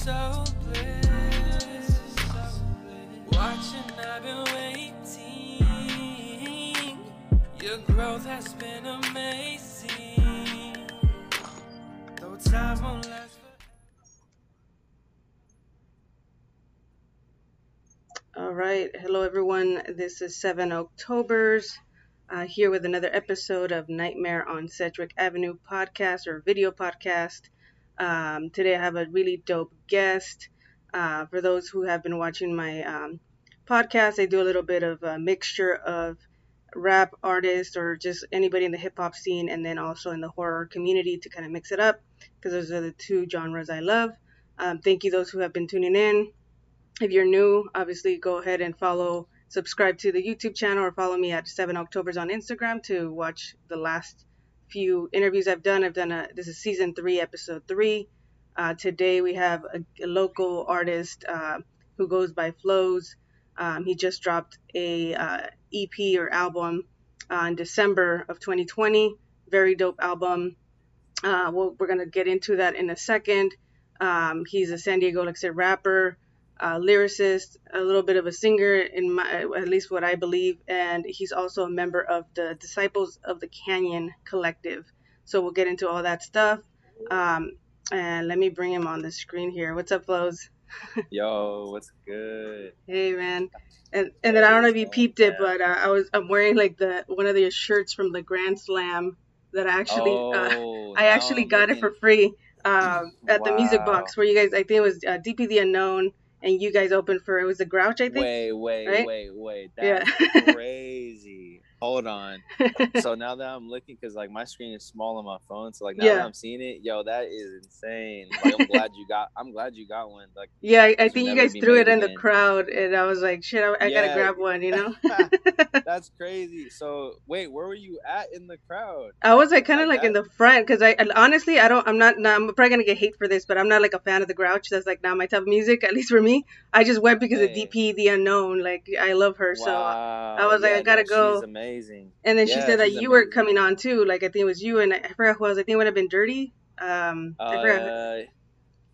so blessed. Watching, I've been waiting. Your growth has been amazing. Though time won't last. All right, hello everyone. This is 7 Octobers here with another episode of Nightmare on Cedric Avenue podcast or video podcast. Today I have a really dope guest. For those who have been watching my podcast, I do a little bit of a mixture of rap artists or just anybody in the hip-hop scene and then also in the horror community to kind of mix it up because those are the two genres I love. Thank you those who have been tuning in. If you're new, obviously go ahead and subscribe to the YouTube channel or follow me at 7Octobers on Instagram to watch the last few interviews I've done. This is season 3, episode 3. Today we have a local artist who goes by Flows. He just dropped a EP or album in December of 2020. Very dope album. We're gonna get into that in a second. He's a San Diego, like I said, rapper, lyricist, a little bit of a singer, at least what I believe, and he's also a member of the Disciples of the Canyon Collective. So we'll get into all that stuff. And let me bring him on the screen here. What's up, Flows? Yo, what's good? Hey, man. And then I don't know if you peeped it, but I'm wearing like one of your shirts from the Grand Slam that I actually got it for free at the Music Box where you guys, I think it was DP The Unknown. And you guys opened for, it was the Grouch, I think? Wait. That's crazy. Hold on. So now that I'm looking, because, like, my screen is small on my phone. So, like, now that I'm seeing it, yo, that is insane. Like, I'm glad you got one. Like, yeah, I think you guys threw it in the crowd. And I was like, shit, I got to grab one, you know? That's crazy. So, wait, where were you at in the crowd? I was, like, kind of, like in the front. Because, honestly, I'm probably going to get hate for this, but I'm not, like, a fan of the Grouch. That's, like, not my type of music, at least for me. I just went because of DP The Unknown. Like, I love her. Wow. So I was like, I gotta go. She's amazing. And then she said that you were coming on too. Like, I think it was you and I forgot who else. I think it would have been Dirty. I forgot.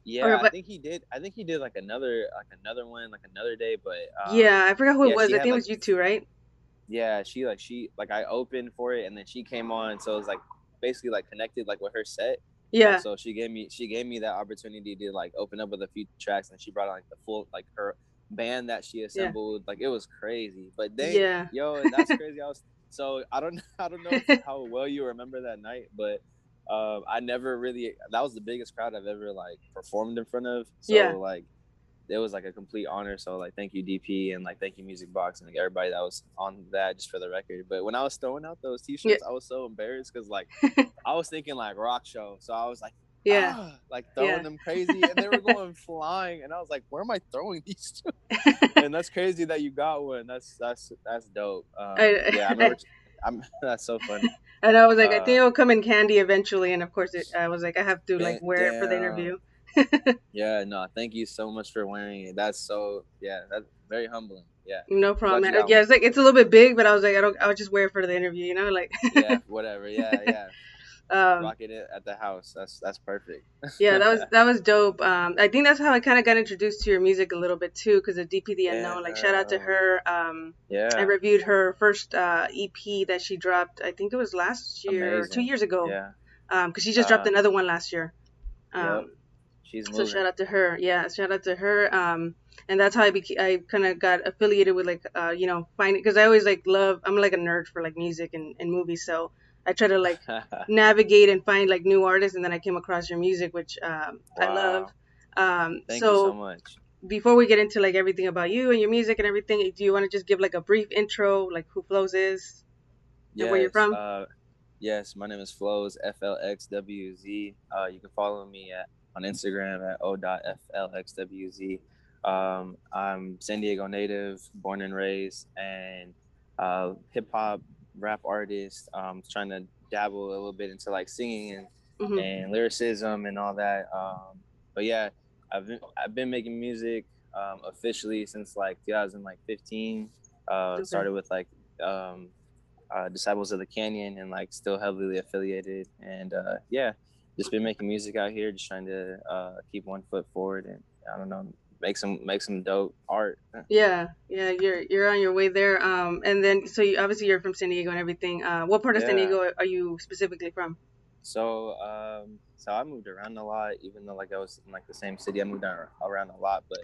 Yeah, I think he did. I think he did like another one, like another day. But yeah, I forgot who it was. I think it was you two, right? Yeah, she I opened for it and then she came on. So it was like basically like connected like with her set. Yeah. And so she gave me that opportunity to like open up with a few tracks, and she brought like the full like her band that she assembled. Yeah. Like it was crazy. But dang, yo, that's crazy. I don't know how well you remember that night, but that was the biggest crowd I've ever like performed in front of. So like it was like a complete honor. So like thank you DP and like thank you Music Box and like everybody that was on that, just for the record. But when I was throwing out those t-shirts, I was so embarrassed because like I was thinking like rock show. So I was like like throwing them crazy and they were going flying and I was like, where am I throwing these two? And that's crazy that you got one. That's dope. That's so funny. And I was like, I think it'll come in candy eventually, and of course I was like, I have to like wear it for the interview. Yeah, no, thank you so much for wearing it. That's so that's very humbling. Yeah, no problem, man. Yeah, it's like it's a little bit big, but I was like, I'll just wear it for the interview, you know, like yeah, whatever. Yeah. Rocking it at the house. That's perfect. Yeah, that was dope. I think that's how I kind of got introduced to your music a little bit too, because of DP The Unknown. Like shout out to her. I reviewed her first EP that she dropped. I think it was last year, or 2 years ago. Yeah. Because she just dropped another one last year. Yep. She's moving. So shout out to her. Yeah, shout out to her. And that's how I kind of got affiliated with like because I always like I'm like a nerd for like music and movies, so I try to like navigate and find like new artists, and then I came across your music, which I love. Thank you so much. Before we get into like everything about you and your music and everything, do you want to just give like a brief intro, like who Flows is and where you're from? Yes, my name is Flows, FLXWZ. You can follow me on Instagram at o.flxwz. I'm San Diego native, born and raised, and hip-hop rap artist. Trying to dabble a little bit into like singing and lyricism and all that. But yeah, I've been making music officially since like 2015. Started with like Disciples of the Canyon and like still heavily affiliated, and just been making music out here, just trying to keep one foot forward and I don't know, make some dope art. Yeah, you're on your way there. And then so you, obviously you're from San Diego and everything. What part of San Diego are you specifically from? So so I moved around a lot, even though like I was in like the same city. I moved around a lot, but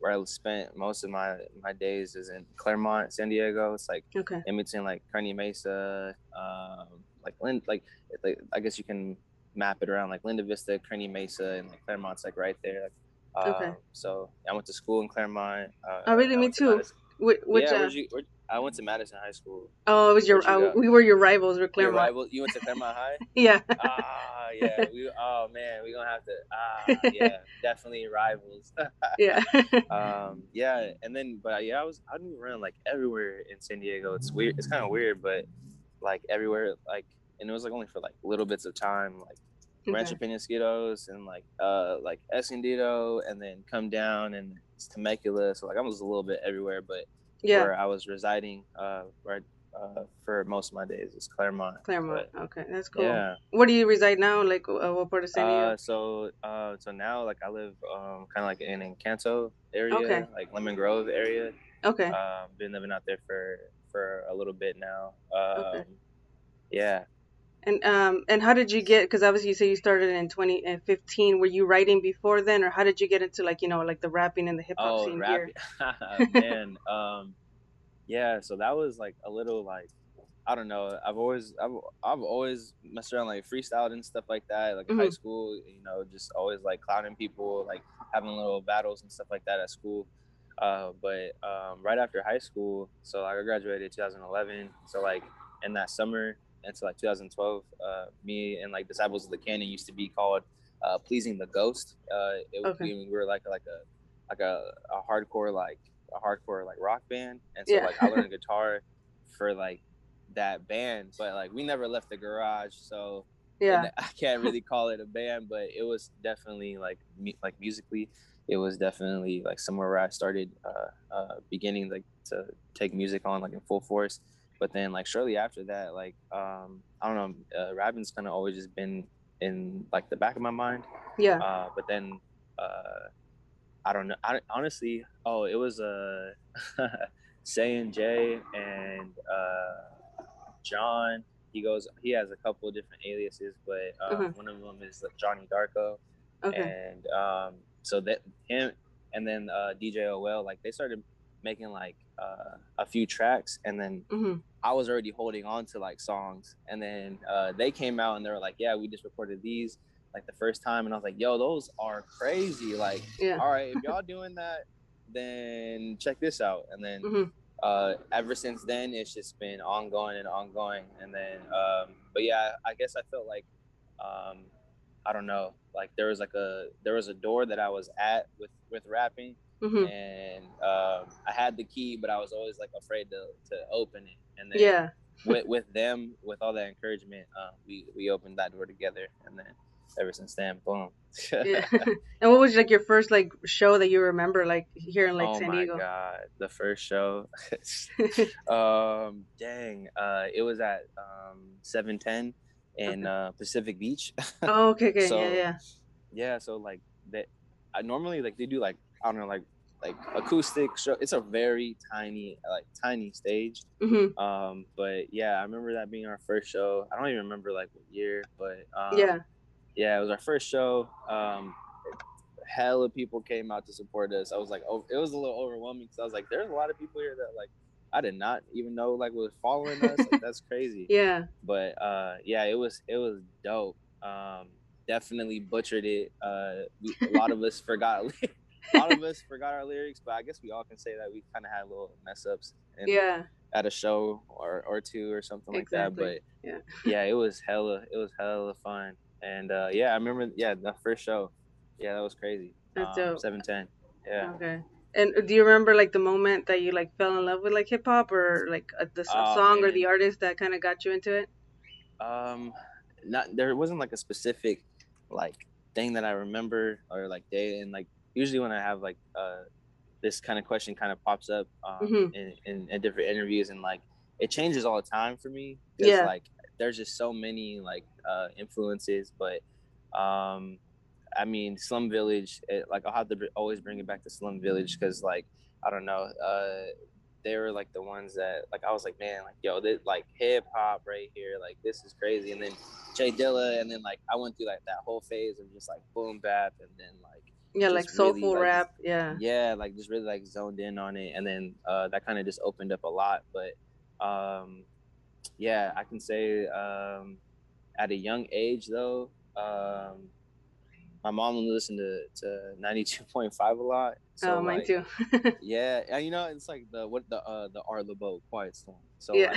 where I spent most of my days is in Clairemont, San Diego. It's like in between like Kearny Mesa, like I guess you can map it around like Linda Vista, Kearny Mesa, and like Claremont's like right there. So I went to school in Clairemont. Oh, really? Me too. I went to Madison High School. Oh, it was we were your rivals. We're Clairemont. You went to Clairemont High? Yeah. Yeah. We're going to have to, definitely rivals. Yeah. And then, I moved around like everywhere in San Diego. It's weird. It's kind of weird, but like everywhere, like, and it was like only for like little bits of time, like Rancho Penasquitos and like Escondido, and then come down and it's Temecula. So like I was a little bit everywhere, but where I was residing for most of my days is Clairemont. Okay, that's cool. Yeah. Where do you reside now? Like what part of San Diego? So now like I live kind of like in Encanto area, like Lemon Grove area. Okay. Been living out there for a little bit now. Yeah. And how did you get, because obviously you say you started in 2015, were you writing before then, or how did you get into like, you know, like the rapping and the hip hop scene here? Man, so that was like a little like, I don't know, I've always messed around like freestyled and stuff like that, like in high school, you know, just always like clowning people, like having little battles and stuff like that at school. But right after high school, so like I graduated in 2011, so like in that summer until like 2012, me and like Disciples of the Canyon used to be called Pleasing the Ghost. We were like a hardcore rock band, and so like I learned guitar for like that band, but like we never left the garage, so I can't really call it a band, but it was definitely like musically, it was definitely like somewhere where I started beginning like to take music on like in full force. But then, like, shortly after that, like, I don't know, rapping's kind of always just been in, like, the back of my mind. Yeah. But then, I don't know. It was Say and Jay and John. He has a couple of different aliases, but one of them is like, Johnny Darko. Okay. And so that him, and then DJ O L, like, they started making, like, a few tracks, and then I was already holding on to like songs, and then they came out and they were like, yeah, we just recorded these like the first time, and I was like, yo, those are crazy, like all right, if y'all doing that, then check this out. And then ever since then it's just been ongoing, and then I guess I felt like I don't know, like there was a door that I was at with rapping. And I had the key, but I was always like afraid to open it. And then with them, with all that encouragement, we opened that door together. And then ever since then, boom. Yeah. And what was like your first like show that you remember like here in like San Diego? Oh my God, the first show. It was at 710 in Pacific Beach. Oh, okay, so, yeah. Yeah, so like that. I normally like they do like, I don't know, like acoustic show. It's a very tiny stage. But yeah, I remember that being our first show. I don't even remember like what year, but it was our first show. Hella people came out to support us. I was like, it was a little overwhelming because I was like, there's a lot of people here that like I did not even know like was following us. Like, that's crazy. Yeah. But it was dope. Definitely butchered it. A lot of us forgot our lyrics, but I guess we all can say that we kind of had little mess ups at a show or two or something like that. But it was hella fun. And I remember the first show. Yeah, that was crazy. That's dope. 710. Yeah. Okay. And do you remember like the moment that you like fell in love with like hip hop, or like the song or the artist that kind of got you into it? There wasn't like a specific like thing that I remember or like day, and like usually when I have like this kind of question kind of pops up in different interviews, and like it changes all the time for me. Like there's just so many like influences, but I mean, Slum Village, I'll have to always bring it back to Slum Village because, I don't know, they were, the ones that, I was like, man, yo, this, hip-hop right here, this is crazy. And then Jay Dilla, and then, I went through, that whole phase of just, boom bap, and then, yeah, soulful really, rap, yeah. Yeah, just really, zoned in on it, and then that kind of just opened up a lot, but, yeah, I can say at a young age, though, my mom listened to 92.5 a lot. So, oh, mine too. Yeah, and, it's the Art LeBeau Quiet Storm. So yeah.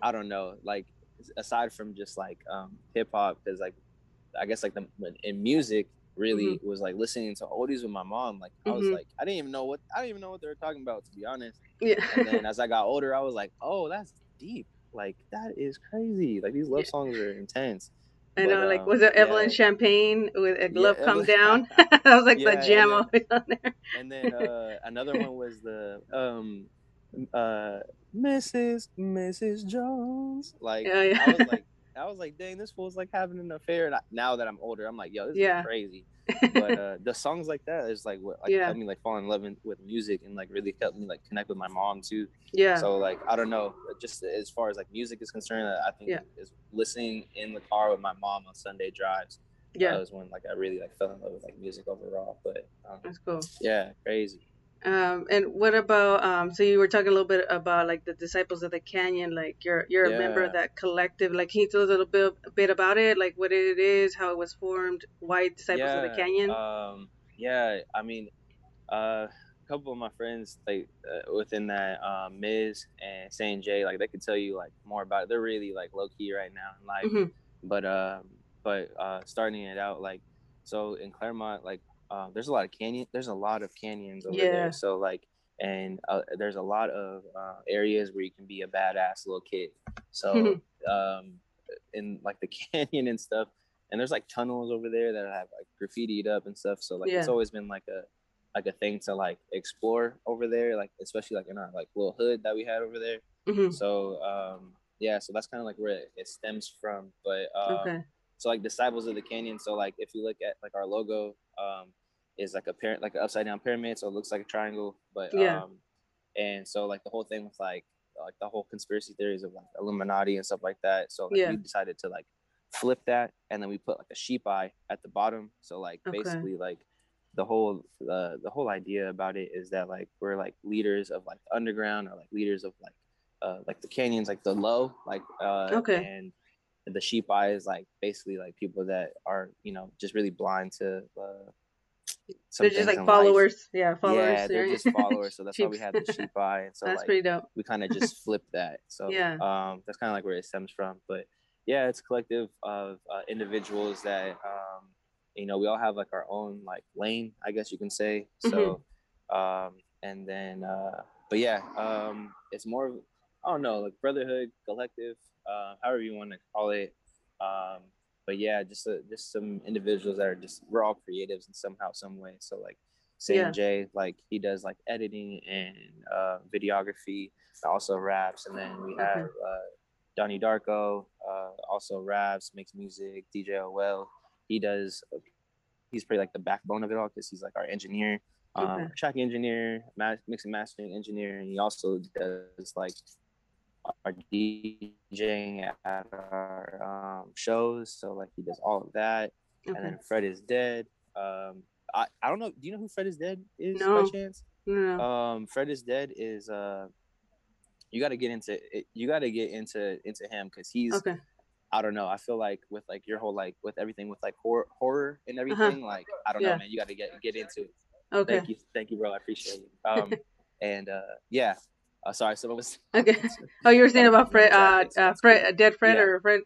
I don't know, aside from just hip hop, because I guess in music really mm-hmm. was listening to oldies with my mom. I was I didn't even know what they were talking about, to be honest. Yeah. And then as I got older, I was like, oh, that's deep. That is crazy. These love songs are intense. I know, was there Evelyn Champagne with A Glove Come Down? That was the jam always on there. And then another one was the Mrs. Jones. I was like, dang, this fool's having an affair. And now that I'm older, I'm like, yo, this is crazy. But the songs like that is what helped me fall in love with music and really helped me connect with my mom too. Yeah. So I don't know, just as far as music is concerned, I think is listening in the car with my mom on Sunday drives. Yeah. That was when I really fell in love with music overall. But that's cool. Yeah, crazy. And what about so you were talking a little bit about the Disciples of the Canyon, you're a member of that collective. Can you tell us a little bit about it, what it is, how it was formed, why Disciples of the Canyon? I mean, a couple of my friends within that, Miz and Saint Jay, they could tell you more about it. They're really low-key right now in life. Mm-hmm. but starting it out so in Clairemont, there's a lot of canyons over there. So and there's a lot of areas where you can be a badass little kid. So in the canyon and stuff, and there's tunnels over there that have graffitied up and stuff. So it's always been a thing to explore over there, especially in our little hood that we had over there. Mm-hmm. So so that's kind of where it stems from. But okay. So Disciples of the Canyon. So if you look at our logo, is a parent, an upside down pyramid, so it looks like a triangle. But and so the whole thing was the whole conspiracy theories of Illuminati and stuff like that. So we decided to flip that, and then we put a sheep eye at the bottom. So okay. Basically the whole idea about it is that we're leaders of underground, or leaders of the canyons, the low, okay. And the sheep eye is basically people that are just really blind to they're just followers. They're just followers. So that's why we had the sheep eye. And so that's pretty dope. We kind of just flipped that. So that's kind of where it stems from. But yeah, it's a collective of individuals that we all have our own lane, I guess you can say. So and then but yeah, it's more of, I don't know, brotherhood, collective, however you want to call it. But yeah, just some individuals that are we're all creatives in somehow, some way. So Sam Jay, he does editing and videography, also raps. And then we have Donnie Darko, also raps, makes music. DJ O L, he's probably the backbone of it all because he's our engineer. Track engineer, mix and mastering engineer, and he also does our DJing at our shows. So he does all of that. Okay. And then Fred is Dead. I don't know. Do you know who Fred is Dead is by chance? No. Fred is Dead is you got to get into it. You got to get into him because he's okay. I don't know. I feel with your whole with everything with horror and everything. Uh-huh. I don't know, man. You got to get into it. Okay. Thank you, bro. I appreciate you. And yeah. Sorry, someone was. Okay. Oh, you were saying about Fred, Dead Fred, or Fred?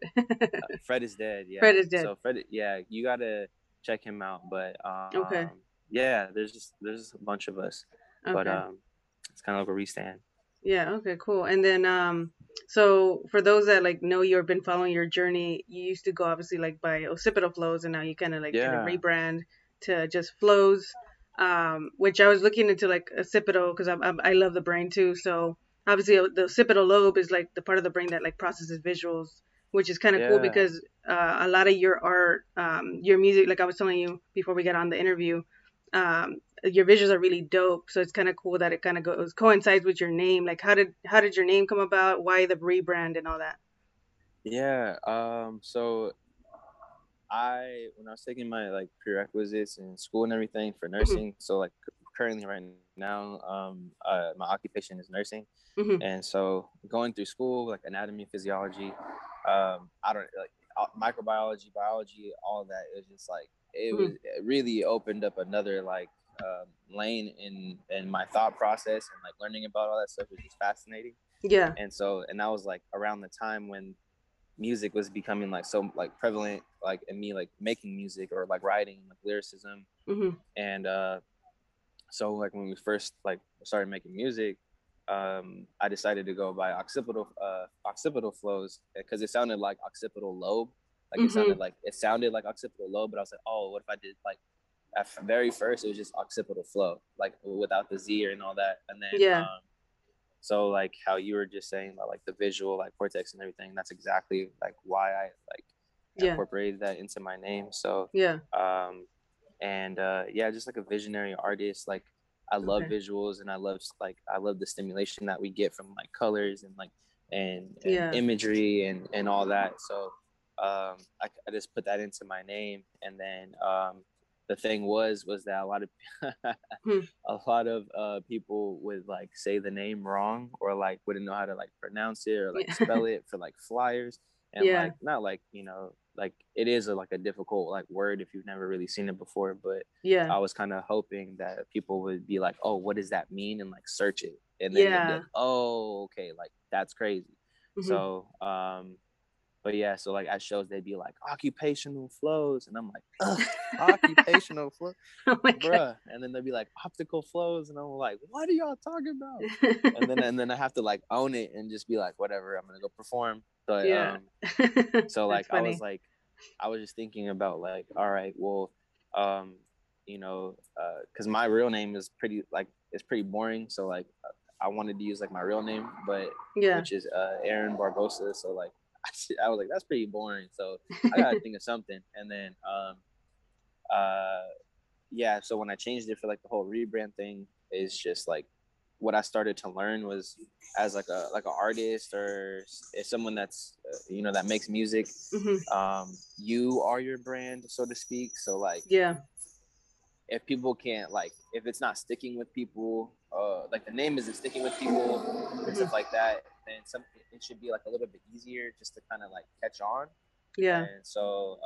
Fred is Dead. Yeah. Fred is Dead. So Fred, yeah, you gotta check him out. But okay. Yeah, there's a bunch of us, okay. But it's kind of where we stand. Yeah. Okay. Cool. And then so for those that know you or been following your journey, you used to go obviously by Occipital Flows, and now you kind of rebrand to just Flows. Which I was looking into occipital because I love the brain too. So obviously the occipital lobe is the part of the brain that processes visuals which is kind of cool because a lot of your art, your music, like I was telling you before we got on the interview, your visuals are really dope. So it's kind of cool that it kind of goes coincides with your name. Like how did your name come about? Why the rebrand and all that? Yeah. So when I was taking my like prerequisites in school and everything for nursing, so like currently right now, my occupation is nursing. And so going through school, like anatomy, physiology, I don't like microbiology, biology, all that. It was just like, it really opened up another like lane in my thought process, and like learning about all that stuff was just fascinating. Yeah. And so, and that was like around the time when music was becoming like so like prevalent, like in me, like making music or like writing, like lyricism. And so like when we first like started making music, I decided to go by occipital flows, because it sounded like occipital lobe. Like it sounded like occipital lobe, but I was like, oh, what if I did like at very first it was just occipital flow, like without the Z and all that. And then so like how you were just saying about like the visual, like cortex and everything, that's exactly like why I like incorporated that into my name. So just like a visionary artist. Like I love visuals, and I love the stimulation that we get from like colors and like and imagery and all that. So I just put that into my name. And then the thing was that a lot of people would like say the name wrong, or like wouldn't know how to like pronounce it, or like spell it for like flyers. And like not like, you know, like it is like a difficult like word if you've never really seen it before. But I was kind of hoping that people would be like, oh, what does that mean? And like search it. And then they'd be like, oh, okay, like that's crazy. So but yeah, so like at shows they'd be like occupational flows, and I'm like, ugh, occupational flow, oh my God. And then they'd be like optical flows, and I'm like, what are y'all talking about? and then I have to like own it and just be like, whatever, I'm gonna go perform. But so like I was just thinking about like, all right, well, you know, because my real name is pretty boring, so like I wanted to use like my real name, but which is Aaron Barbosa. So like I was like, that's pretty boring, so I gotta think of something. And then so when I changed it for like the whole rebrand thing, it's just like what I started to learn was, as like an artist, or as someone that's, you know, that makes music, you are your brand, so to speak. So like if people can't like, if it's not sticking with people, like the name isn't sticking with people and stuff like that, then it should be like a little bit easier just to kind of like catch on. And so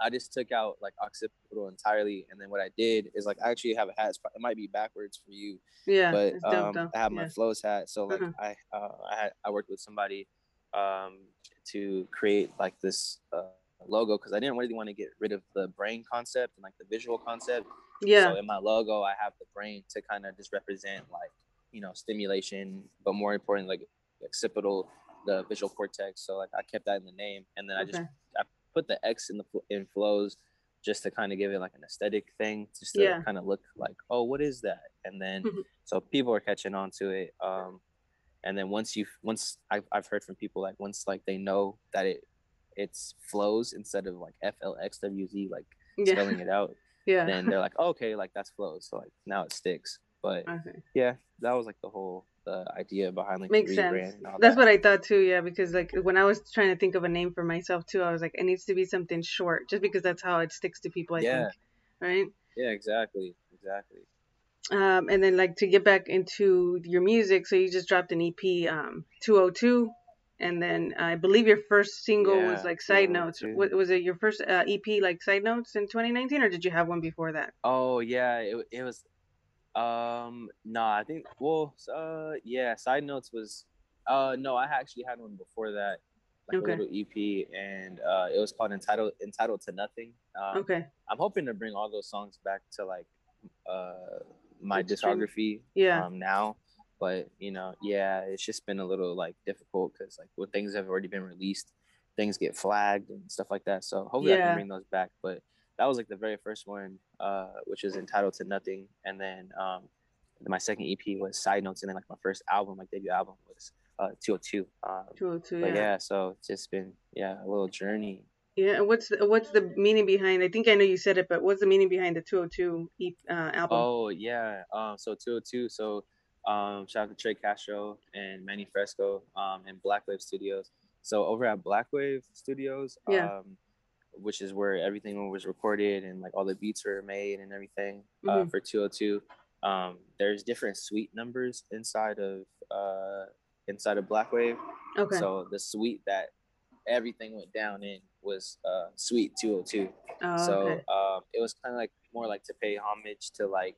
I just took out like occipital entirely, and then what I did is like I actually have a hat. It might be backwards for you, but I have my Flows hat. So like I worked with somebody to create like this logo, because I didn't really want to get rid of the brain concept and like the visual concept. So in my logo, I have the brain to kind of just represent like, you know, stimulation, but more important, like occipital, the visual cortex. So like I kept that in the name, and then I put the X in flows just to kind of give it like an aesthetic thing, just to kind of look like, oh, what is that? And then so people are catching on to it. And then once I've heard from people, like once like they know that it's flows instead of like FLXWZ, like spelling it out, then they're like, oh, okay, like that's flows. So like now it sticks. But yeah, that was like the whole idea behind like makes the rebrand. That's what I thought too, because like when I was trying to think of a name for myself too, I was like, it needs to be something short, just because that's how it sticks to people, I think. Right? Yeah, exactly. And then like to get back into your music, so you just dropped an EP, 202, and then I believe your first single was like Side Notes. Was it your first EP like Side Notes in 2019, or did you have one before that? Oh yeah, it was. Side Notes was no, I actually had one before that, like a little EP, and it was called Entitled to Nothing. I'm hoping to bring all those songs back to like my discography now, but you know, it's just been a little like difficult, because like when things have already been released, things get flagged and stuff like that, so hopefully I can bring those back. But that was like the very first one, which is Entitled to Nothing. And then my second EP was Side Notes. And then like my first album, like debut album, was 202. 202. But yeah, so it's just been a little journey. Yeah, and what's the meaning behind? I think I know you said it, but what's the meaning behind the 202 album? Oh yeah, so 202. So shout out to Trey Castro and Manny Fresco and Black Wave Studios. So over at Black Wave Studios, which is where everything was recorded and like all the beats were made and everything for 202. There's different suite numbers inside of Black Wave. Okay. So the suite that everything went down in was suite 202. Oh, so okay. It was kind of like more like to pay homage to like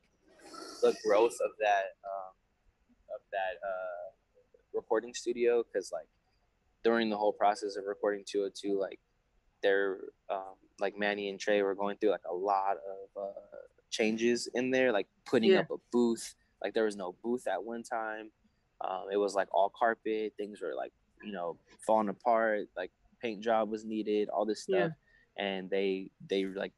the growth of that recording studio, because like during the whole process of recording 202, like they're like Manny and Trey were going through like a lot of changes in there, like putting up a booth. Like there was no booth at one time. It was like all carpet. Things were like, you know, falling apart, like paint job was needed, all this stuff. Yeah. And they like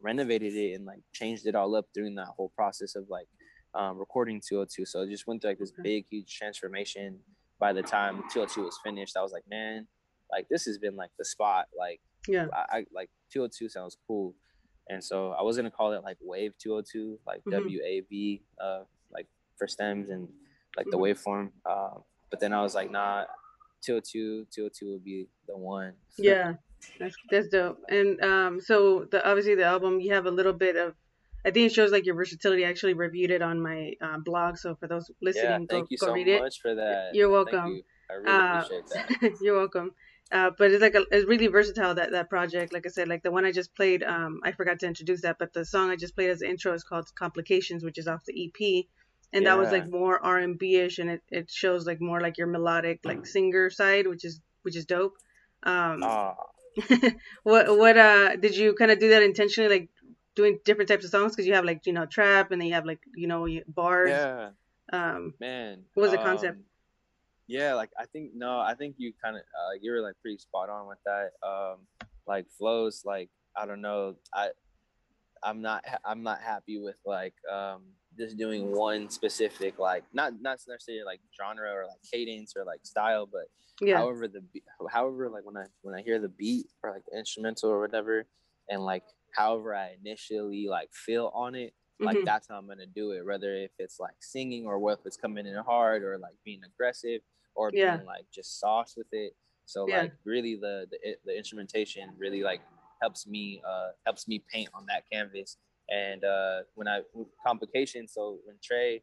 renovated it and like changed it all up during that whole process of like recording 202. So it just went through like this big, huge transformation. By the time 202 was finished, I was like, man, like this has been like the spot. Like, I like 202 sounds cool. And so I was going to call it like Wave 202, like WAV, like for stems and like the waveform. But then I was like, nah, 202 would be the one. Yeah, that's dope. And so obviously the album, you have a little bit of, I think it shows like your versatility. I actually reviewed it on my blog, so for those listening, thank you so much for that. You're welcome. You. I really appreciate that. You're welcome. But it's like it's really versatile, that project. Like I said, like the one I just played, I forgot to introduce that, but the song I just played as the intro is called Complications, which is off the EP. And that was like more R&B-ish, and it shows like more like your melodic like singer side, which is dope. What did you kind of do that intentionally, like doing different types of songs, because you have like, you know, trap, and then you have like, you know, bars? What was the concept? I think you kind of you were like pretty spot on with that. Like Flows, like I don't know, I'm not happy with like just doing one specific, like not necessarily like genre or like cadence or like style, but however like when I hear the beat or like the instrumental or whatever, and like however I initially like feel on it, like that's how I'm gonna do it, whether if it's like singing or if it's coming in hard or like being aggressive or being like just soft with it. So like really the instrumentation really like helps me paint on that canvas. And when I Complications, so when Trey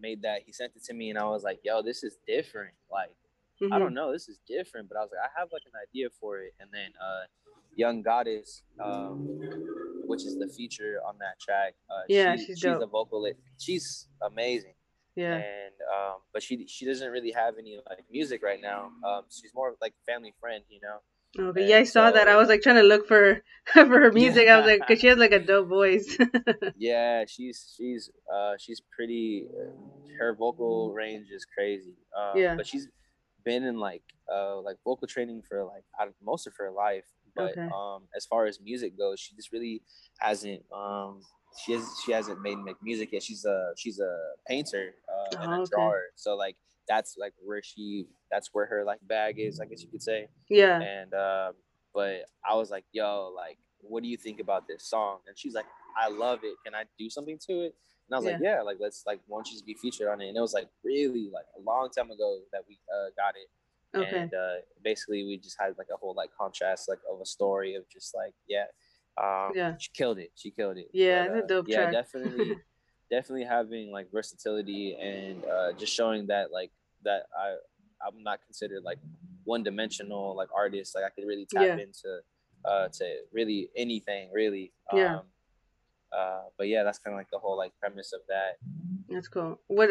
made that, he sent it to me and I was like, yo, this is different, like I don't know, this is different, but I was like, I have like an idea for it. And then Young Goddess, which is the feature on that track, she's the vocalist, she's amazing. Yeah. And but she doesn't really have any like music right now. She's more like family friend, you know. Oh, but yeah, I saw that. I was like trying to look for her music. I was like, because she has like a dope voice. Yeah, she's pretty. Her vocal range is crazy. But she's been in like vocal training for like most of her life. But as far as music goes, she just really hasn't. She hasn't made music yet. She's a painter and a drawer. So like that's like where her like bag is, I guess you could say. Yeah. And but I was like, yo, like, what do you think about this song? And she's like, I love it. Can I do something to it? And I was like, yeah, like let's like won't you just be featured on it? And it was like really like a long time ago that we got it. Okay. And basically we just had like a whole like contrast like of a story of just like she killed it. Yeah, but, dope track. definitely having like versatility and just showing that like that I'm not considered like one-dimensional like artist, like I could really tap into to really anything really. But yeah, that's kind of like the whole like premise of that. That's cool. What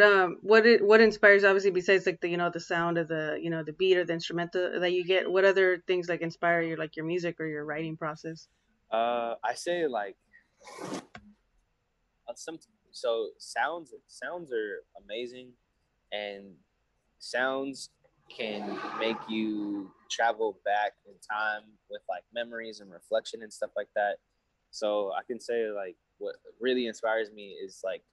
inspires, obviously, besides like the, you know, the sound of the, you know, the beat or the instrumental that you get, what other things like inspire your, like your music or your writing process? I say like so sounds are amazing, and sounds can make you travel back in time with like memories and reflection and stuff like that. So I can say like what really inspires me is like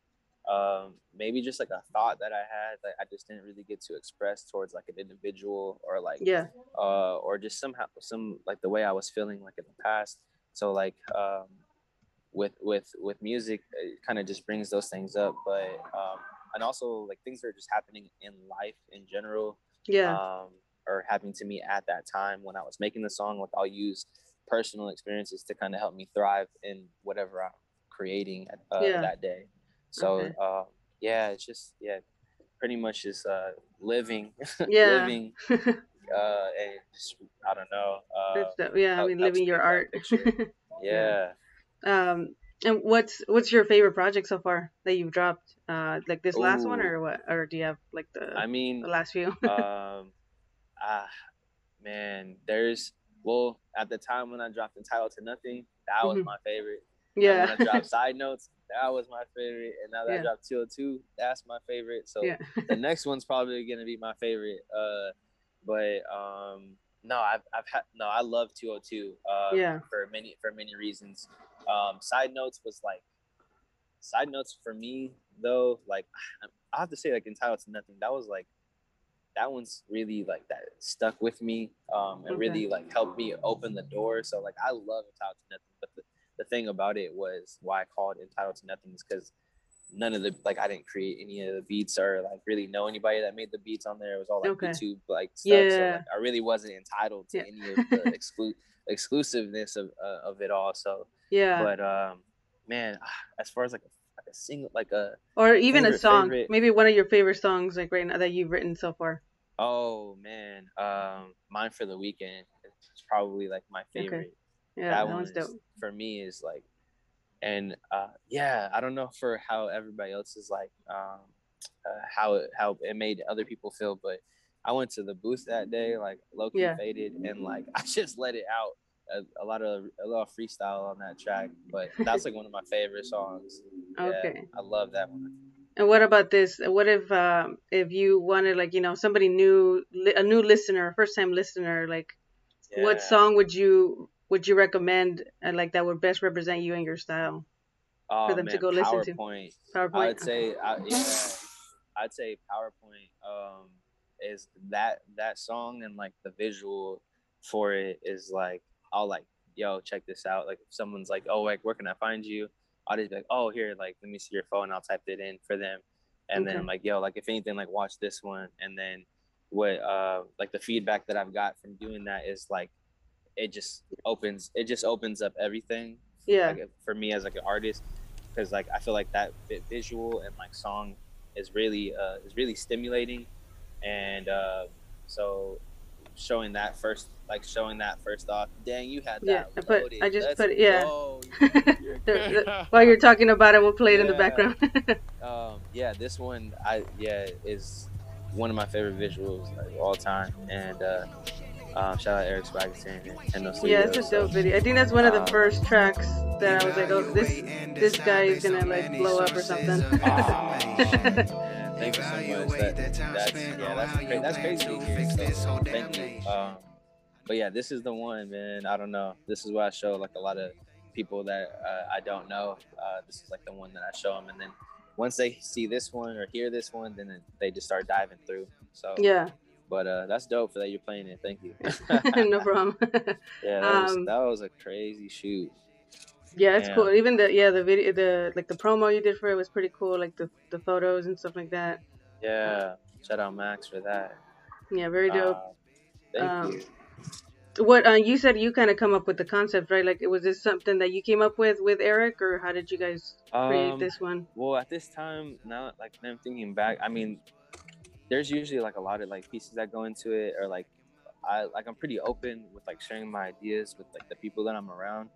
maybe just like a thought that I had that I just didn't really get to express towards like an individual, or like or just somehow some like the way I was feeling like in the past. So like with music, it kind of just brings those things up. But and also like things that are just happening in life in general, or happening to me at that time when I was making the song. Like I'll use personal experiences to kind of help me thrive in whatever I'm creating that day. So it's just pretty much just living, living, and just, I don't know. Living your art. And what's your favorite project so far that you've dropped? Like this last one, or what? Or do you have like the last few? Man, there's at the time when I dropped Entitled to Nothing, that was my favorite. Yeah. And when I dropped Side Notes, that was my favorite. And now that I dropped 202, that's my favorite. So the next one's probably gonna be my favorite. I love 202 for many reasons. Side Notes for me though, like I have to say, like Entitled to Nothing, that was like that one's really like that stuck with me, and really like helped me open the door. So like I love Entitled to Nothing, but the thing about it was why I called Entitled to Nothing is because none of the, like, I didn't create any of the beats or like really know anybody that made the beats on there. It was all like YouTube like stuff. So like, I really wasn't entitled to any of the exclusiveness of it all. So but man, as far as like a single, like a, or even favorite, a song, maybe one of your favorite songs like right now that you've written so far. Oh man, Mine for the Weekend is probably like my favorite. That one's dope. For me is like, and I don't know for how everybody else is like, how it made other people feel, but I went to the booth that day like low-key faded, and like I just let it out a lot of freestyle on that track. But that's like one of my favorite songs. I love that one. And what about this? What if you wanted, like, you know, somebody new, a new listener, first-time listener, like what song would you recommend, and like that would best represent you and your style for them to go listen to? PowerPoint. I would say, I'd say PowerPoint is that song, and like the visual for it is like, I'll like, yo, check this out. Like if someone's like, oh, like where can I find you? I'll just be like, oh, here, like let me see your phone. I'll type it in for them, and then I'm like, yo, like if anything, like watch this one. And then what like the feedback that I've got from doing that is like, it just opens up everything like, for me as like an artist, because like I feel like that visual and like song is really stimulating, and so showing that first off, dang, you had that loaded. While you're talking about it, we'll play it in the background. This one is one of my favorite visuals like all time, and shout out Eric Spagatine and Nintendo Studios. Yeah, it's a dope video. I think that's one of the first tracks that I was like, oh, this guy is gonna like blow up or something. Thank you so much. That's crazy. So, thank you. But yeah, this is the one, man. I don't know. This is where I show like a lot of people that I don't know. This is like the one that I show them, and then once they see this one or hear this one, then they just start diving through. So But that's dope for that you're playing it. Thank you. No problem. That was a crazy shoot. Yeah, it's cool. Even the video, the promo you did for it was pretty cool. Like the photos and stuff like that. Yeah, shout out Max for that. Yeah, very dope. Thank you. What you said, you kind of come up with the concept, right? Like, was this something that you came up with Eric, or how did you guys create this one? Well, at this time, now like I'm thinking back, I mean, there's usually like a lot of like pieces that go into it, or like I'm pretty open with like sharing my ideas with like the people that I'm around.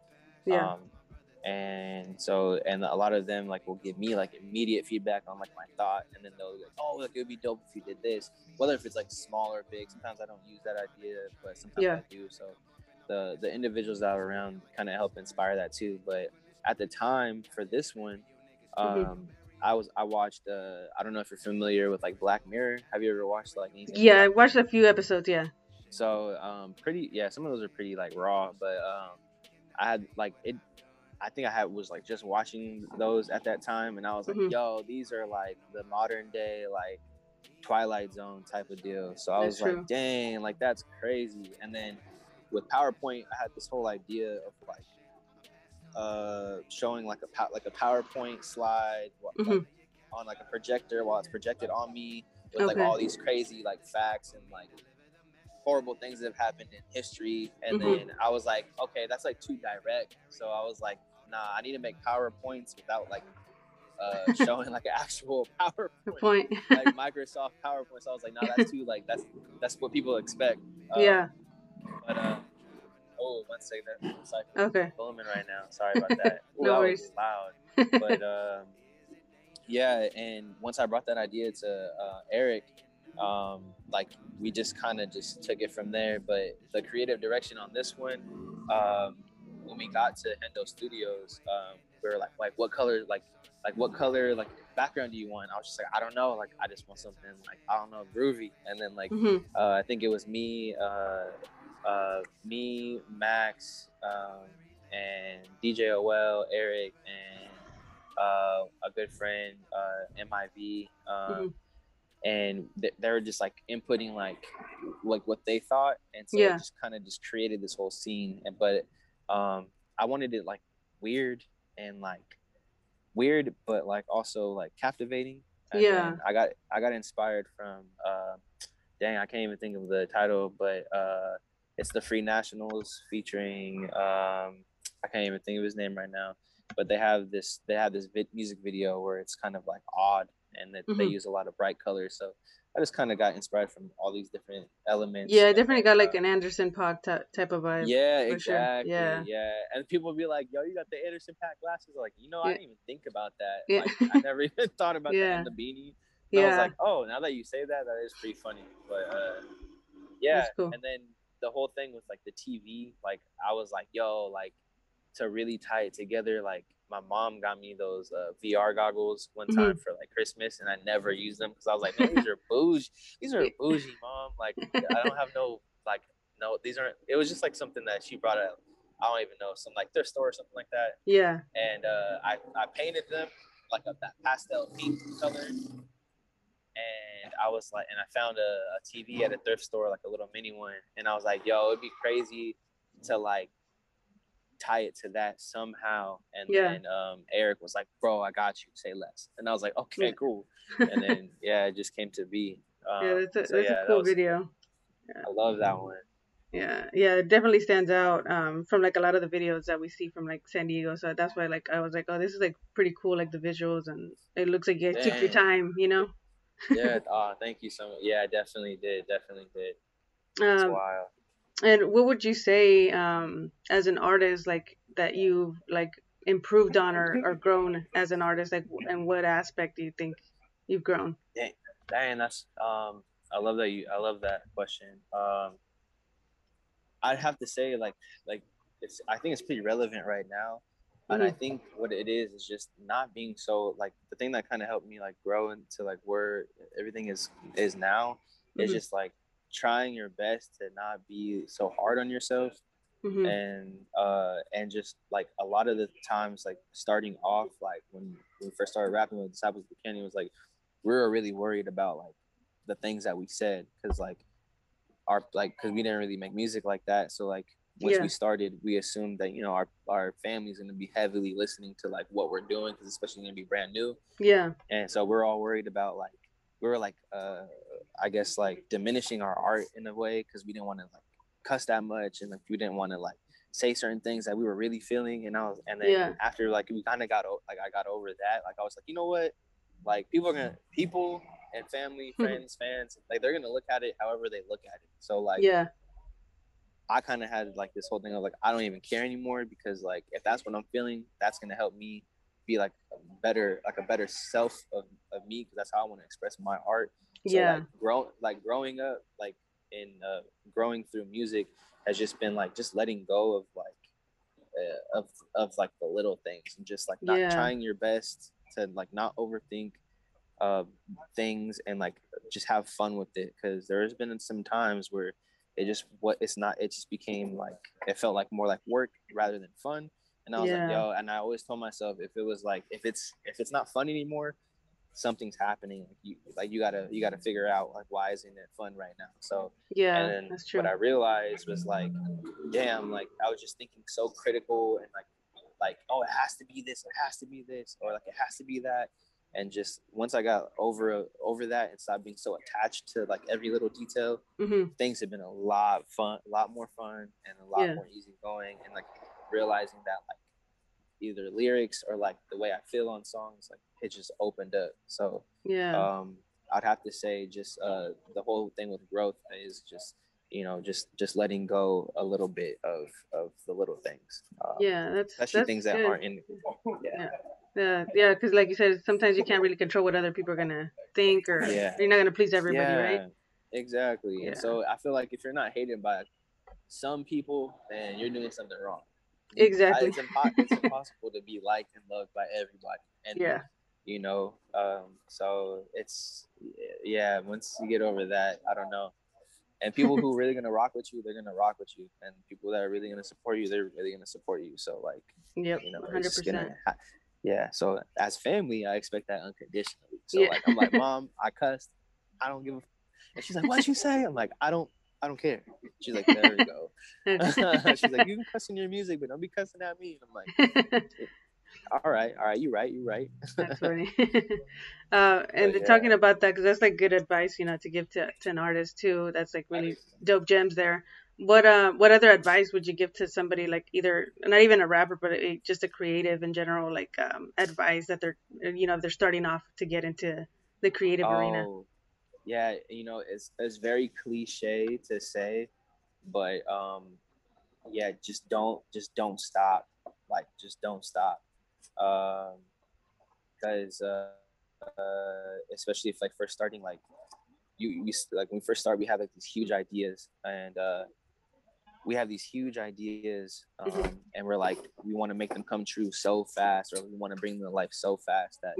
And a lot of them like will give me like immediate feedback on like my thought, and then they'll be like, oh, like it would be dope if you did this, whether if it's like small or big. Sometimes I don't use that idea, but sometimes I do. So the individuals that are around kind of help inspire that too. But at the time for this one, I watched, I don't know if you're familiar with like Black Mirror. Have you ever watched like anything? Yeah, I watched a few episodes, So some of those are pretty like raw, but I had like it, I think I had was like just watching those at that time, and I was like, mm-hmm. yo, these are like the modern day like Twilight Zone type of deal. So I was like, dang, like that's crazy. And then with PowerPoint, I had this whole idea of like showing like a PowerPoint slide mm-hmm. like, on like a projector while it's projected on me with like all these crazy like facts and like horrible things that have happened in history. And mm-hmm. then I was like, okay, that's like too direct. So I was like, nah, I need to make PowerPoints without like showing like an actual PowerPoint. Like Microsoft PowerPoint. So I was like, nah, that's too like that's what people expect. Yeah. But oh, 1 second, it's like filming right now. Sorry about that. Ooh, no worries. That was loud. But yeah, and once I brought that idea to Eric, like we just kind of just took it from there. But the creative direction on this one, when we got to Hendo Studios, we were like what color like background do you want? I was just like, I don't know, like I just want something like, I don't know, groovy. And then like mm-hmm. I think it was me, Max, and DJ O L, Eric, and a good friend, MIV, mm-hmm. and they were just like inputting like what they thought, and so it just kind of just created this whole scene. And but I wanted it like weird, but like also like captivating. And then I got inspired from dang, I can't even think of the title, but it's the Free Nationals featuring I can't even think of his name right now, but they have this music video where it's kind of like odd, and that mm-hmm. they use a lot of bright colors. So I just kind of got inspired from all these different elements. Yeah, I definitely got like an Anderson Park type of vibe. Yeah, exactly. Sure. Yeah. And people will be like, yo, you got the Anderson Park glasses. I'm like, you know, I didn't even think about that. Yeah. Like, I never even thought about that in the beanie. And I was like, oh, now that you say that, that is pretty funny. But yeah, cool. And then the whole thing with like the TV, like I was like, yo, like to really tie it together, like my mom got me those VR goggles one time mm-hmm. for like Christmas, and I never used them because I was like, man, these are bougie. These are bougie, mom. Like, I don't have no, these aren't. It was just like something that she brought up. I don't even know, some like thrift store or something like that. Yeah. And I painted them like that pastel pink color, and I was like, and I found a TV at a thrift store, like a little mini one, and I was like, yo, it'd be crazy to like tie it to that somehow. And then Eric was like, bro, I got you, say less. And I was like, okay, cool. And then it just came to be. That's a cool video. I love that one. Yeah, it definitely stands out from like a lot of the videos that we see from like San Diego. So that's why like I was like, oh, this is like pretty cool, like the visuals, and it looks like you took your time, you know. Yeah. Oh, thank you so much. Yeah, I definitely did. That's wild. And what would you say as an artist, like that you've like improved on or grown as an artist, like, and what aspect do you think you've grown? Dang, that's I love that question. I'd have to say like it's, I think it's pretty relevant right now, mm-hmm. and I think what it is just not being so like, the thing that kind of helped me like grow into like where everything is now mm-hmm. is just like trying your best to not be so hard on yourself, mm-hmm. and just like a lot of the times, like starting off, like when we first started rapping with Disciples of the Canyon, was like we were really worried about like the things that we said, because like because we didn't really make music like that. So like once we started, we assumed that, you know, our family's going to be heavily listening to like what we're doing, because especially going to be brand new. Yeah. And so we're all worried about like, we were like I guess like diminishing our art in a way, because we didn't want to like cuss that much, and like we didn't want to like say certain things that we were really feeling. And after like we kind of got over that, like I was like, you know what, like people and family, friends, fans, like they're gonna look at it however they look at it. So like I kind of had like this whole thing of like, I don't even care anymore, because like if that's what I'm feeling, that's gonna help me be like a better self of me, because that's how I want to express my art. So like growing up, like in growing through music has just been like just letting go of like like the little things, and just like not trying your best to like not overthink things, and like just have fun with it, because there has been some times where it just became like, it felt like more like work rather than fun. And I was like, yo, and I always told myself, if it was like, if it's not fun anymore, something's happening. You gotta figure out, like, why isn't it fun right now? So yeah, and then what I realized was like, damn, like I was just thinking so critical and like, oh, it has to be this, it has to be this, or like it has to be that. And just once I got over that and stopped being so attached to like every little detail, things have been a lot more fun and a lot more easygoing, and like realizing that like either lyrics or like the way I feel on songs, like it just opened up. So I'd have to say just the whole thing with growth is just, you know, just letting go a little bit of the little things. Especially things that aren't in. Yeah, because like you said, sometimes you can't really control what other people are gonna think, or you're not gonna please everybody, right? Exactly. Yeah. And so I feel like if you're not hated by some people, then you're doing something wrong. Exactly. It's impossible to be liked and loved by everybody. And you know, so it's once you get over that, I don't know. And people who are really gonna rock with you, they're gonna rock with you. And people that are really gonna support you, they're really gonna support you. So like, you know, 100%. So as family, I expect that unconditionally. So like, I'm like, Mom, I cussed. I don't give a. And she's like, what'd you say? I'm like, I don't care. She's like, there you go. She's like, you can cuss in your music, but don't be cussing at me. And I'm like, all right, you right. That's funny. And talking about that, because that's like good advice, you know, to give to an artist too. That's like really dope gems there. What other advice would you give to somebody, like, either not even a rapper, but just a creative in general, like advice that they're, you know, if they're starting off to get into the creative arena? Yeah, you know, it's very cliche to say, but just don't stop. Like, just don't stop. Because especially if like first starting, like you like when we first start, we have like these huge ideas, and and we're like, we want to make them come true so fast, or we want to bring them to life so fast that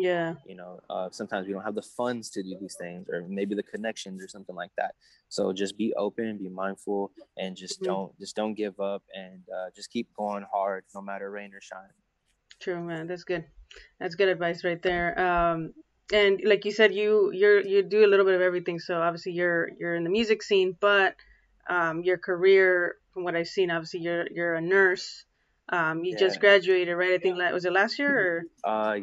you know, sometimes we don't have the funds to do these things, or maybe the connections or something like that. So just be open, be mindful, and just don't give up, and just keep going hard no matter rain or shine. True, man. That's good advice right there. And like you said, you do a little bit of everything. So obviously you're in the music scene, but your career, from what I've seen, obviously you're a nurse. You just graduated, right? I think was it last year? Or?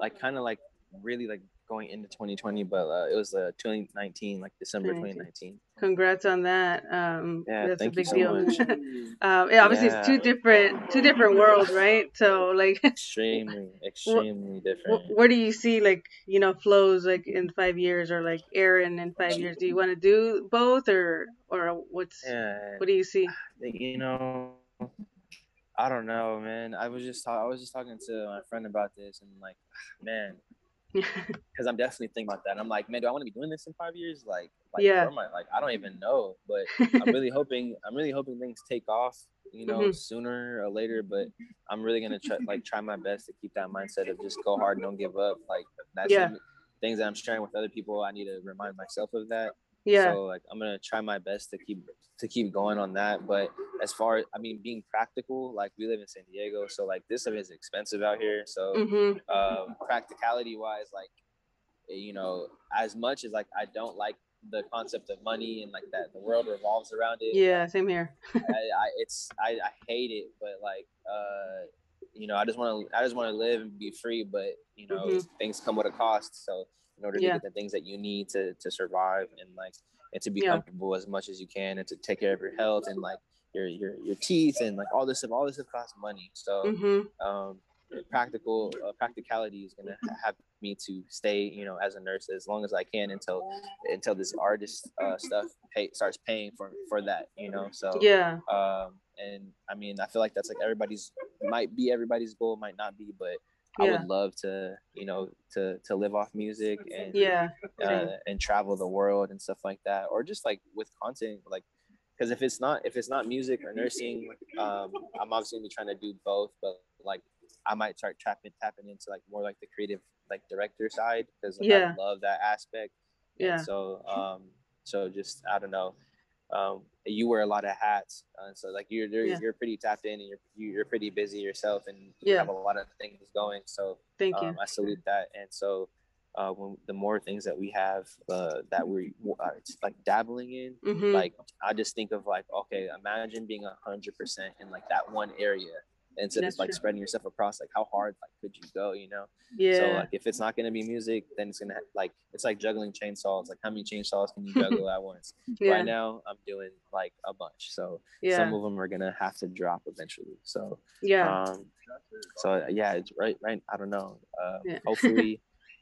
Like kind of like really like going into 2020, but it was 2019, like December 2019. Congrats on that. That's a big deal. Obviously it's two different worlds, right? So like extremely different. Where do you see, like, you know, Flows like in 5 years, or like Aaron in 5 years? Do you want to do both, or what's what do you see? You know, I don't know, man. I was just talking to my friend about this, and like, man, because I'm definitely thinking about that, and I'm like, man, do I want to be doing this in 5 years? I don't even know, but I'm really hoping things take off, you know, sooner or later. But I'm really gonna try my best to keep that mindset of just go hard, don't give up. Like, that's things that I'm sharing with other people, I need to remind myself of that. So like, I'm gonna try my best to keep going on that. But as far as, I mean, being practical, like, we live in San Diego, so like this stuff is expensive out here. So practicality wise, like, you know, as much as like I don't like the concept of money and like that the world revolves around it. Yeah, same here. I hate it, but like you know, I just want to live and be free, but you know, things come with a cost. So in order to get the things that you need to survive and like, and to be comfortable as much as you can, and to take care of your health and like your teeth and like all this stuff costs money. So practicality is gonna have me to stay, you know, as a nurse as long as I can until this artist stuff starts paying for that, you know. So and I mean, I feel like that's like might be everybody's goal, might not be, but I would love to, you know, to live off music and and travel the world and stuff like that, or just like with content, like, because if it's not music or nursing, I'm obviously gonna be trying to do both, but like I might start tapping into like more like the creative, like director side, because like, I love that aspect. And so just, I don't know, you wear a lot of hats, and so like you're pretty tapped in, and you're pretty busy yourself, and you have a lot of things going. So thank you. I salute that. And so the more things that we have that we're like dabbling in, mm-hmm. like I just think of like, okay, imagine being 100% in like that one area. Instead of like spreading yourself across, like how hard like could you go, you know? Yeah. So like if it's not gonna be music, then it's gonna like it's like juggling chainsaws. Like how many chainsaws can you juggle at once? Yeah. Right now I'm doing like a bunch, so some of them are gonna have to drop eventually. So it's right. I don't know.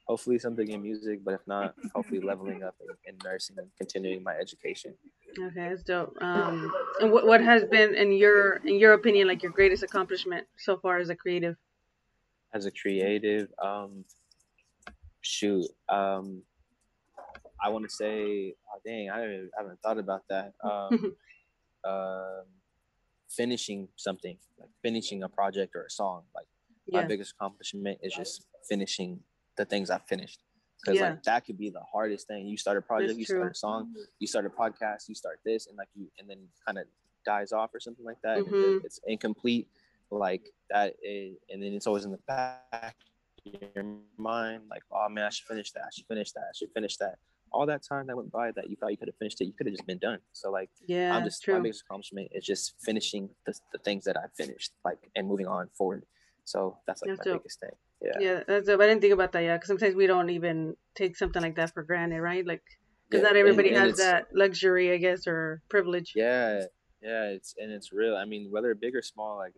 Hopefully something in music, but if not, hopefully leveling up in nursing and continuing my education. Okay, that's dope. And what has been, in your opinion, like your greatest accomplishment so far as a creative? As a creative, I want to say, I haven't thought about that. Finishing something, like finishing a project or a song. Like my biggest accomplishment is just finishing the things I finished, because like that could be the hardest thing. You start a project, start a song, you start a podcast, you start this, and like and then kind of dies off or something like that. Mm-hmm. And it's incomplete, like that is, and then it's always in the back of your mind, like, oh man, I should finish that. All that time that went by that you thought you could have finished it, you could have just been done. So like, I'm just my biggest accomplishment is just finishing the things that I finished, like, and moving on forward. So that's like my biggest thing. Yeah, that's dope. I didn't think about that. Yeah, because sometimes we don't even take something like that for granted, right? Like, because not everybody has that luxury, I guess, or privilege. Yeah, it's real. I mean, whether big or small, like,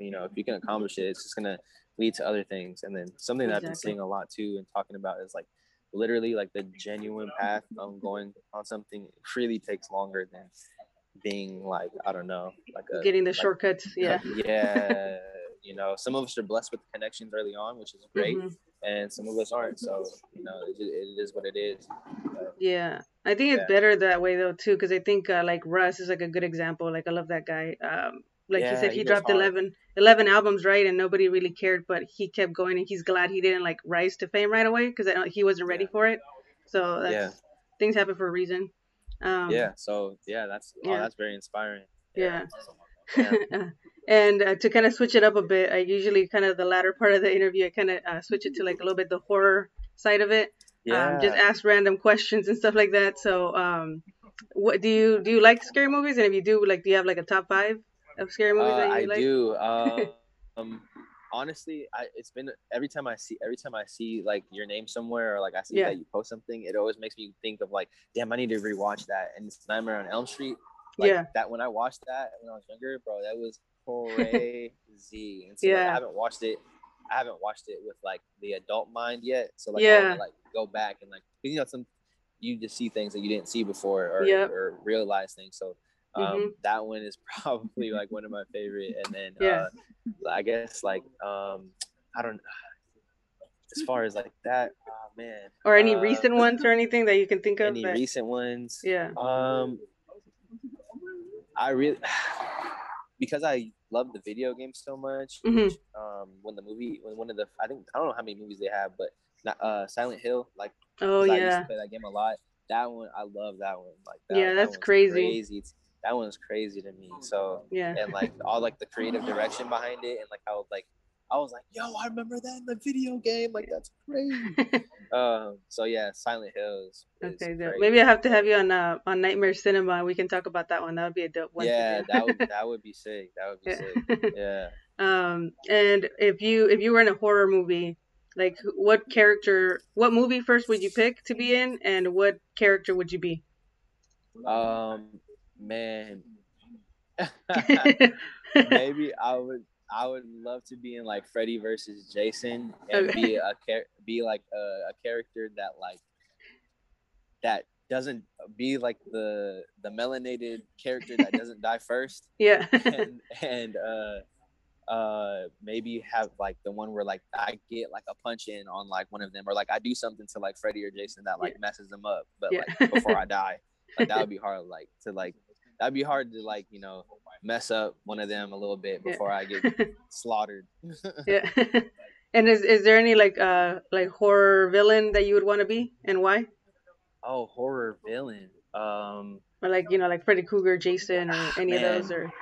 you know, if you can accomplish it, it's just gonna lead to other things. And then something that I've been seeing a lot too and talking about is like, literally, like the genuine path of going on something really takes longer than being like, I don't know, like getting the shortcuts. Yeah. You know, some of us are blessed with connections early on, which is great, mm-hmm. and some of us aren't. So, you know, it is what it is. But, I think it's better that way though too, because I think like Russ is like a good example. Like I love that guy. Like he said, he dropped 11 albums, right, and nobody really cared, but he kept going, and he's glad he didn't like rise to fame right away because he wasn't ready for it. So that's, things happen for a reason. That's very inspiring. Yeah. And to kind of switch it up a bit, I usually kind of the latter part of the interview, I kind of switch it to like a little bit the horror side of it. Yeah. Just ask random questions and stuff like that. So, what do you like scary movies? And if you do, like, do you have like a top 5 of scary movies that you like? I do. Honestly, it's been every time I see like your name somewhere, or like I see that you post something, it always makes me think of like, damn, I need to rewatch that. And it's Nightmare on Elm Street. Like that, when I watched that when I was younger, bro, that was crazy. And so like, I haven't watched it with like the adult mind yet. So like I'll like go back and like, you know, you just see things that you didn't see before or realize things. So that one is probably like one of my favorite. And then I guess like I don't know. As far as like that, oh man. Or any recent ones or anything that you can think of? Recent ones. Yeah. I really, because I love the video game so much, mm-hmm. which, when one of the, I don't know how many movies they have, but Silent Hill, like, I used to play that game a lot. That one, I love that one. Like, that's crazy. That one's crazy to me. So, and like all like the creative direction behind it, and like how like, I was like, yo, I remember that in the video game. Like, that's crazy. So, yeah, Silent Hill is okay, dope. Maybe I have to have you on Nightmare Cinema, and we can talk about that one. That would be a dope one. Yeah, that would be sick. That would be sick. Yeah. And if you were in a horror movie, like, what movie first would you pick to be in, and what character would you be? Man. Maybe I would love to be in like Freddy versus Jason, and be like a character that doesn't be like the melanated character that doesn't die first. Yeah. And maybe have like the one where like I get like a punch in on like one of them, or like I do something to like Freddy or Jason that like messes them up, but like before I die. Like that would be hard to you know, mess up one of them a little bit before I get slaughtered. And is there any like horror villain that you would want to be, and why? Oh, horror villain. Or like, you know, like Freddy Krueger, Jason, or any of those? Or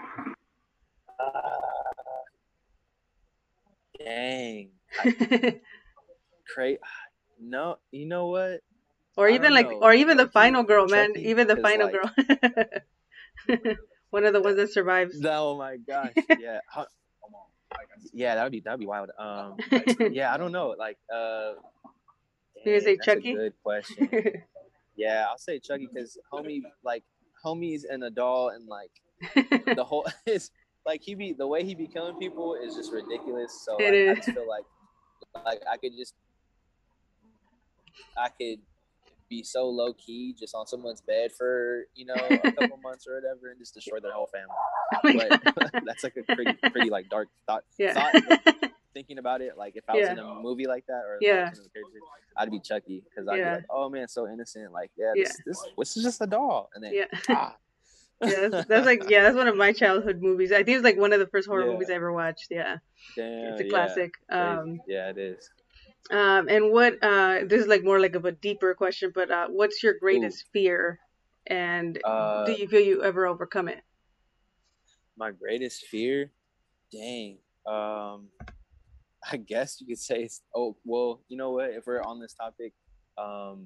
dang. No, you know what? Or even like, or even the final girl, man. Even the final girl. One of the ones that survives. Oh my gosh! Yeah, yeah, that'd be wild. Yeah, I don't know. Like, you gonna say Chucky? That's a good question. Yeah, I'll say Chucky because homie's an adult, and like the whole is like the way he be killing people is just ridiculous. So like, I just feel like I could be so low key just on someone's bed for, you know, a couple months or whatever and just destroy their whole family. But that's like a pretty like dark thought thinking about it. Like if I was in a movie like that or I'd be Chucky because I'd be like, oh man, so innocent. Like, this is just a doll. And then that's one of my childhood movies. I think it's like one of the first horror movies I ever watched. Yeah. Damn, it's a classic. Yeah, it is. And what, this is like more like of a deeper question, but, what's your greatest fear and do you feel you ever overcome it? My greatest fear? Dang. I guess you could say it's, you know what, if we're on this topic, I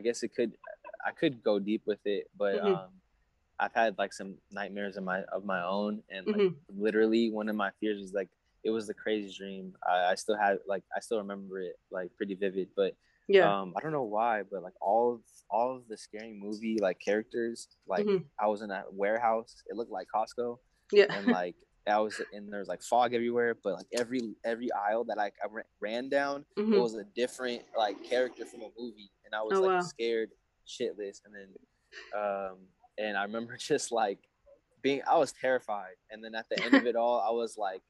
guess I could go deep with it, but, I've had like some nightmares of my own, and like, literally one of my fears was like, it was the craziest dream. I still remember it like pretty vivid, but I don't know why, but like all of the scary movie, like characters, like I was in a warehouse, it looked like Costco. Yeah. And like, and there was like fog everywhere, but like every aisle that I ran down, it was a different like character from a movie. And I was scared shitless. And then, and I remember just like I was terrified. And then at the end of it all, I was like,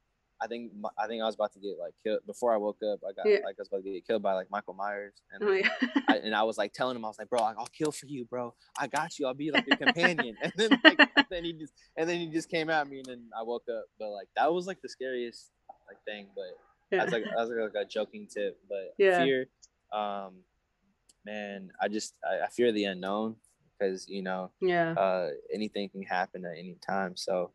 I think I was about to get like killed. Before I woke up, I was about to get killed by like Michael Myers, and I was like telling him, I was like, bro, I'll kill for you, bro. I got you. I'll be like your companion. And then like, he just came at me, and then I woke up. But like that was like the scariest like thing. But that's like a joking tip. But fear, man, I fear the unknown because anything can happen at any time. So.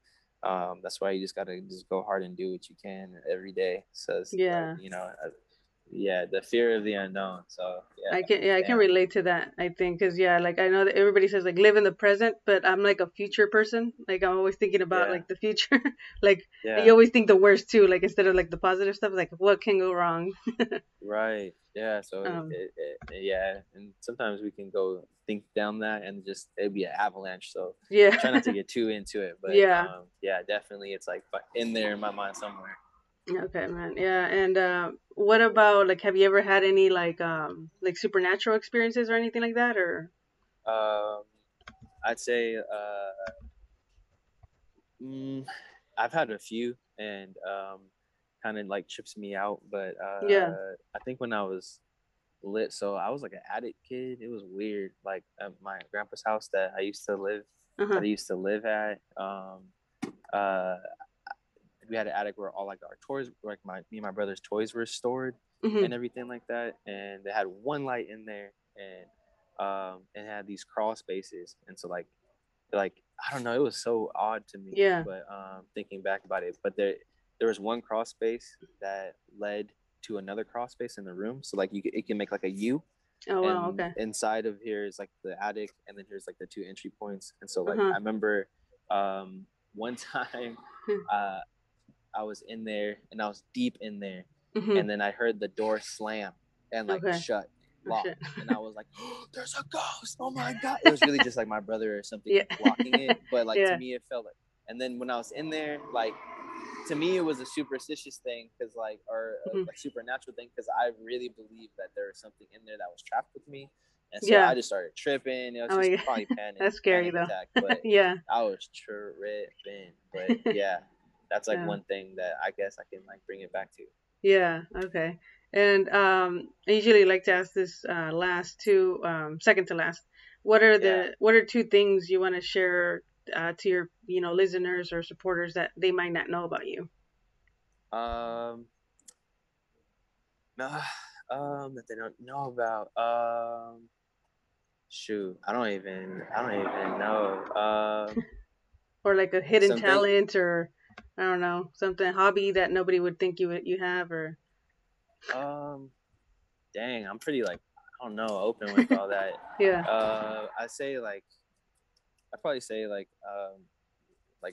That's why you just gotta go hard and do what you can every day. So it's, the fear of the unknown. So I can relate to that. I think because like I know that everybody says like live in the present, but I'm like a future person. Like I'm always thinking about like the future. You always think the worst too. Like instead of like the positive stuff, like what can go wrong. Right. Yeah. So and sometimes we can go think down that and just it'd be an avalanche. So try not to get too into it. But definitely it's like in there in my mind somewhere. Okay, man. Yeah. And what about like have you ever had any like supernatural experiences or anything like that? Or I'd say I've had a few, and kind of like trips me out, but I think when I was lit, so I was like an addict kid. It was weird, like at my grandpa's house that I used to live at, we had an attic where all like our toys, like me and my brother's toys were stored and everything like that, and they had one light in there, and it had these crawl spaces, and so like I don't know, it was so odd to me, but thinking back about it, but there was one crawl space that led to another crawl space in the room, so like it can make like a U. Oh wow! Okay. Inside of here is like the attic, and then here's like the two entry points. And so like I remember one time I was in there, and I was deep in there, and then I heard the door slam and like shut, locked, and I was like, oh, "There's a ghost! Oh my god!" It was really just like my brother or something blocking it, but like to me it felt like. And then when I was in there, like. To me, it was a superstitious thing, because like, or a supernatural thing, because I really believed that there was something in there that was trapped with me, and so I just started tripping. It was probably panic. That's scary though. But I was tripping, but that's like one thing that I guess I can like bring it back to. Yeah. Okay. And I usually like to ask this second to last. What are two things you want to share? To your listeners or supporters that they might not know about you? That they don't know about. Shoot, I don't even know. Or like a hidden talent, or I don't know, something hobby that nobody would think you have, or. Dang, I'm pretty like I don't know, open with all that. Yeah. I'd probably say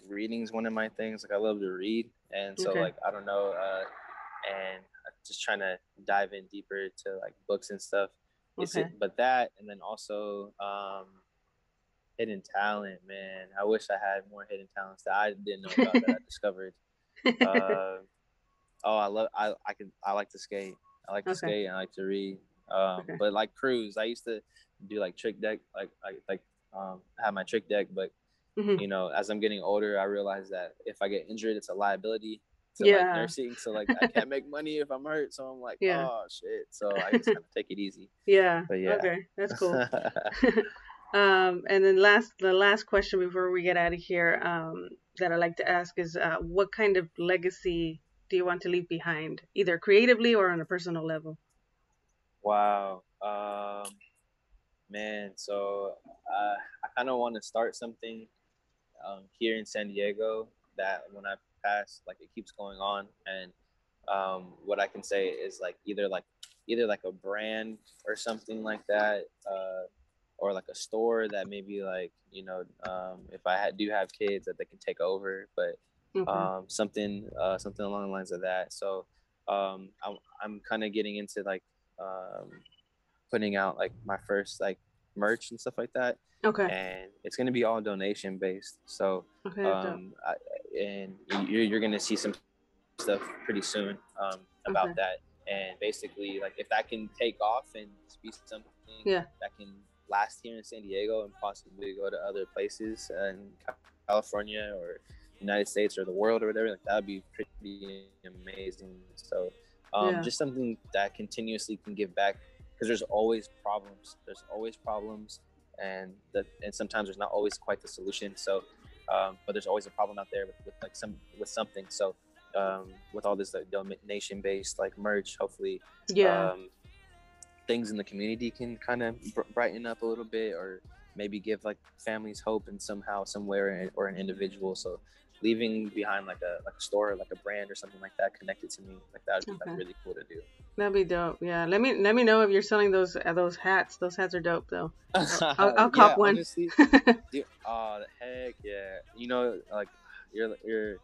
reading's one of my things. Like I love to read, and so like I don't know, and I'm just trying to dive in deeper to like books and stuff. Okay. But that, and then also hidden talent, man. I wish I had more hidden talents that I didn't know about that I discovered. I like to skate. I like to skate and I like to read. But like crews, I used to do like trick deck, have my trick deck, but you know, as I'm getting older, I realized that if I get injured, it's a liability to like nursing, so like I can't make money if I'm hurt, so I'm like oh shit, so I just have to take it easy. That's cool. And then the last question before we get out of here that I like to ask is what kind of legacy do you want to leave behind, either creatively or on a personal level? Wow. Man, so I kind of want to start something here in San Diego that when I past, like it keeps going on, and what I can say is like either a brand or something like that, or like a store that maybe like, you know, if I do have kids that they can take over, but something along the lines of that. So I'm kind of getting into like putting out like my first like merch and stuff like that. Okay. And it's going to be all donation based. So, and you're going to see some stuff pretty soon about that. And basically, like if that can take off and be something that can last here in San Diego and possibly go to other places in California or United States or the world or whatever, like that would be pretty amazing. So just something that continuously can give back, because there's always problems. And sometimes there's not always quite the solution. So, but there's always a problem out there with something. So, with all this like donation-based like merch, hopefully, things in the community can kind of brighten up a little bit, or maybe give like families hope in somehow, somewhere, or an individual. So, leaving behind like a store, like a brand, or something like that connected to me, like that would be like really cool to do. That'd be dope. Yeah, let me know if you're selling those hats. Those hats are dope though. I'll cop one. Honestly, dude, oh heck yeah! You know, like you're.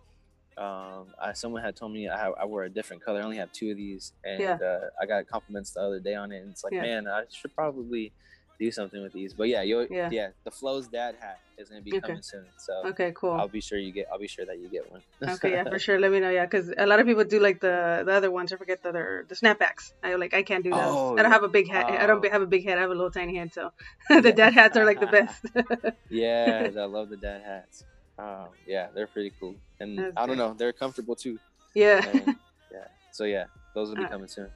Someone had told me I wore a different color. I only have two of these, and I got compliments the other day on it. And it's like, man, I should probably do something with these, but the Flows Dad hat is gonna be coming soon, so cool. I'll be sure that you get one. Okay, yeah, for sure. Let me know, yeah, because a lot of people do like the other ones. I forget the snapbacks. I can't do those. I don't have a big head. I don't have a big head. I have a little tiny head, so the dad hats are like the best. Yeah, I love the dad hats. Yeah, they're pretty cool, and that's I don't know, they're comfortable too. Yeah, and, yeah. So yeah, those will be coming soon.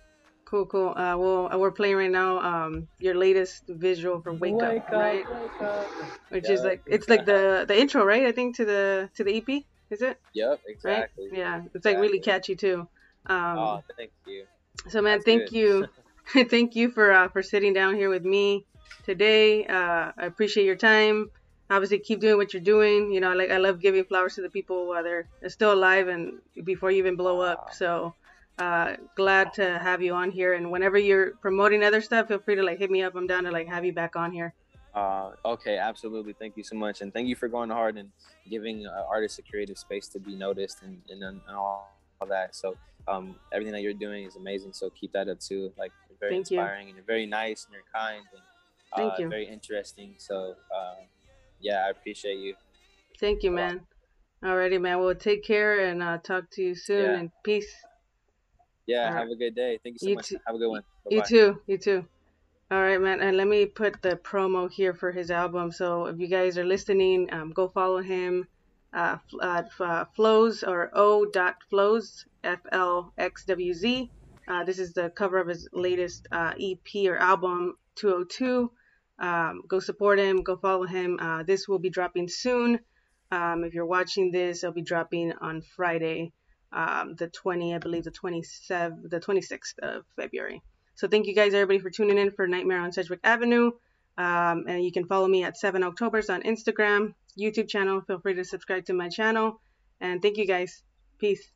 Cool. Well, we're playing right now your latest visual for Wake Up, right? Wake Up. Which is like, it's like the intro, right? I think to the EP, is it? Yep, exactly. Right? Yeah, it's like really catchy too. Oh, thank you. So man, thank you. Thank you for sitting down here with me today. I appreciate your time. Obviously, keep doing what you're doing. You know, like I love giving flowers to the people while they're still alive and before you even blow up. So. Glad to have you on here, and whenever you're promoting other stuff, feel free to like hit me up. I'm down to like have you back on here. Okay, absolutely. Thank you so much, and thank you for going hard and giving artists a creative space to be noticed and all that. So everything that you're doing is amazing, so keep that up too. Like you're very inspiring and you're very nice and you're kind and thank you. Very interesting. So I appreciate you. Thank you, man. Alrighty, man, we'll take care and talk to you soon. And peace. Yeah, have a good day. Thank you so much. Have a good one. Bye-bye. You too. All right, man. And let me put the promo here for his album. So if you guys are listening, go follow him. Flows, or O.Flows, FLXWZ. This is the cover of his latest EP or album, 202. Go support him. Go follow him. This will be dropping soon. If you're watching this, it'll be dropping on Friday. The 26th of February. So thank you guys, everybody, for tuning in for Nightmare on Cedric Avenue. And you can follow me at 7 Octobers on Instagram, YouTube channel. Feel free to subscribe to my channel. And thank you guys. Peace.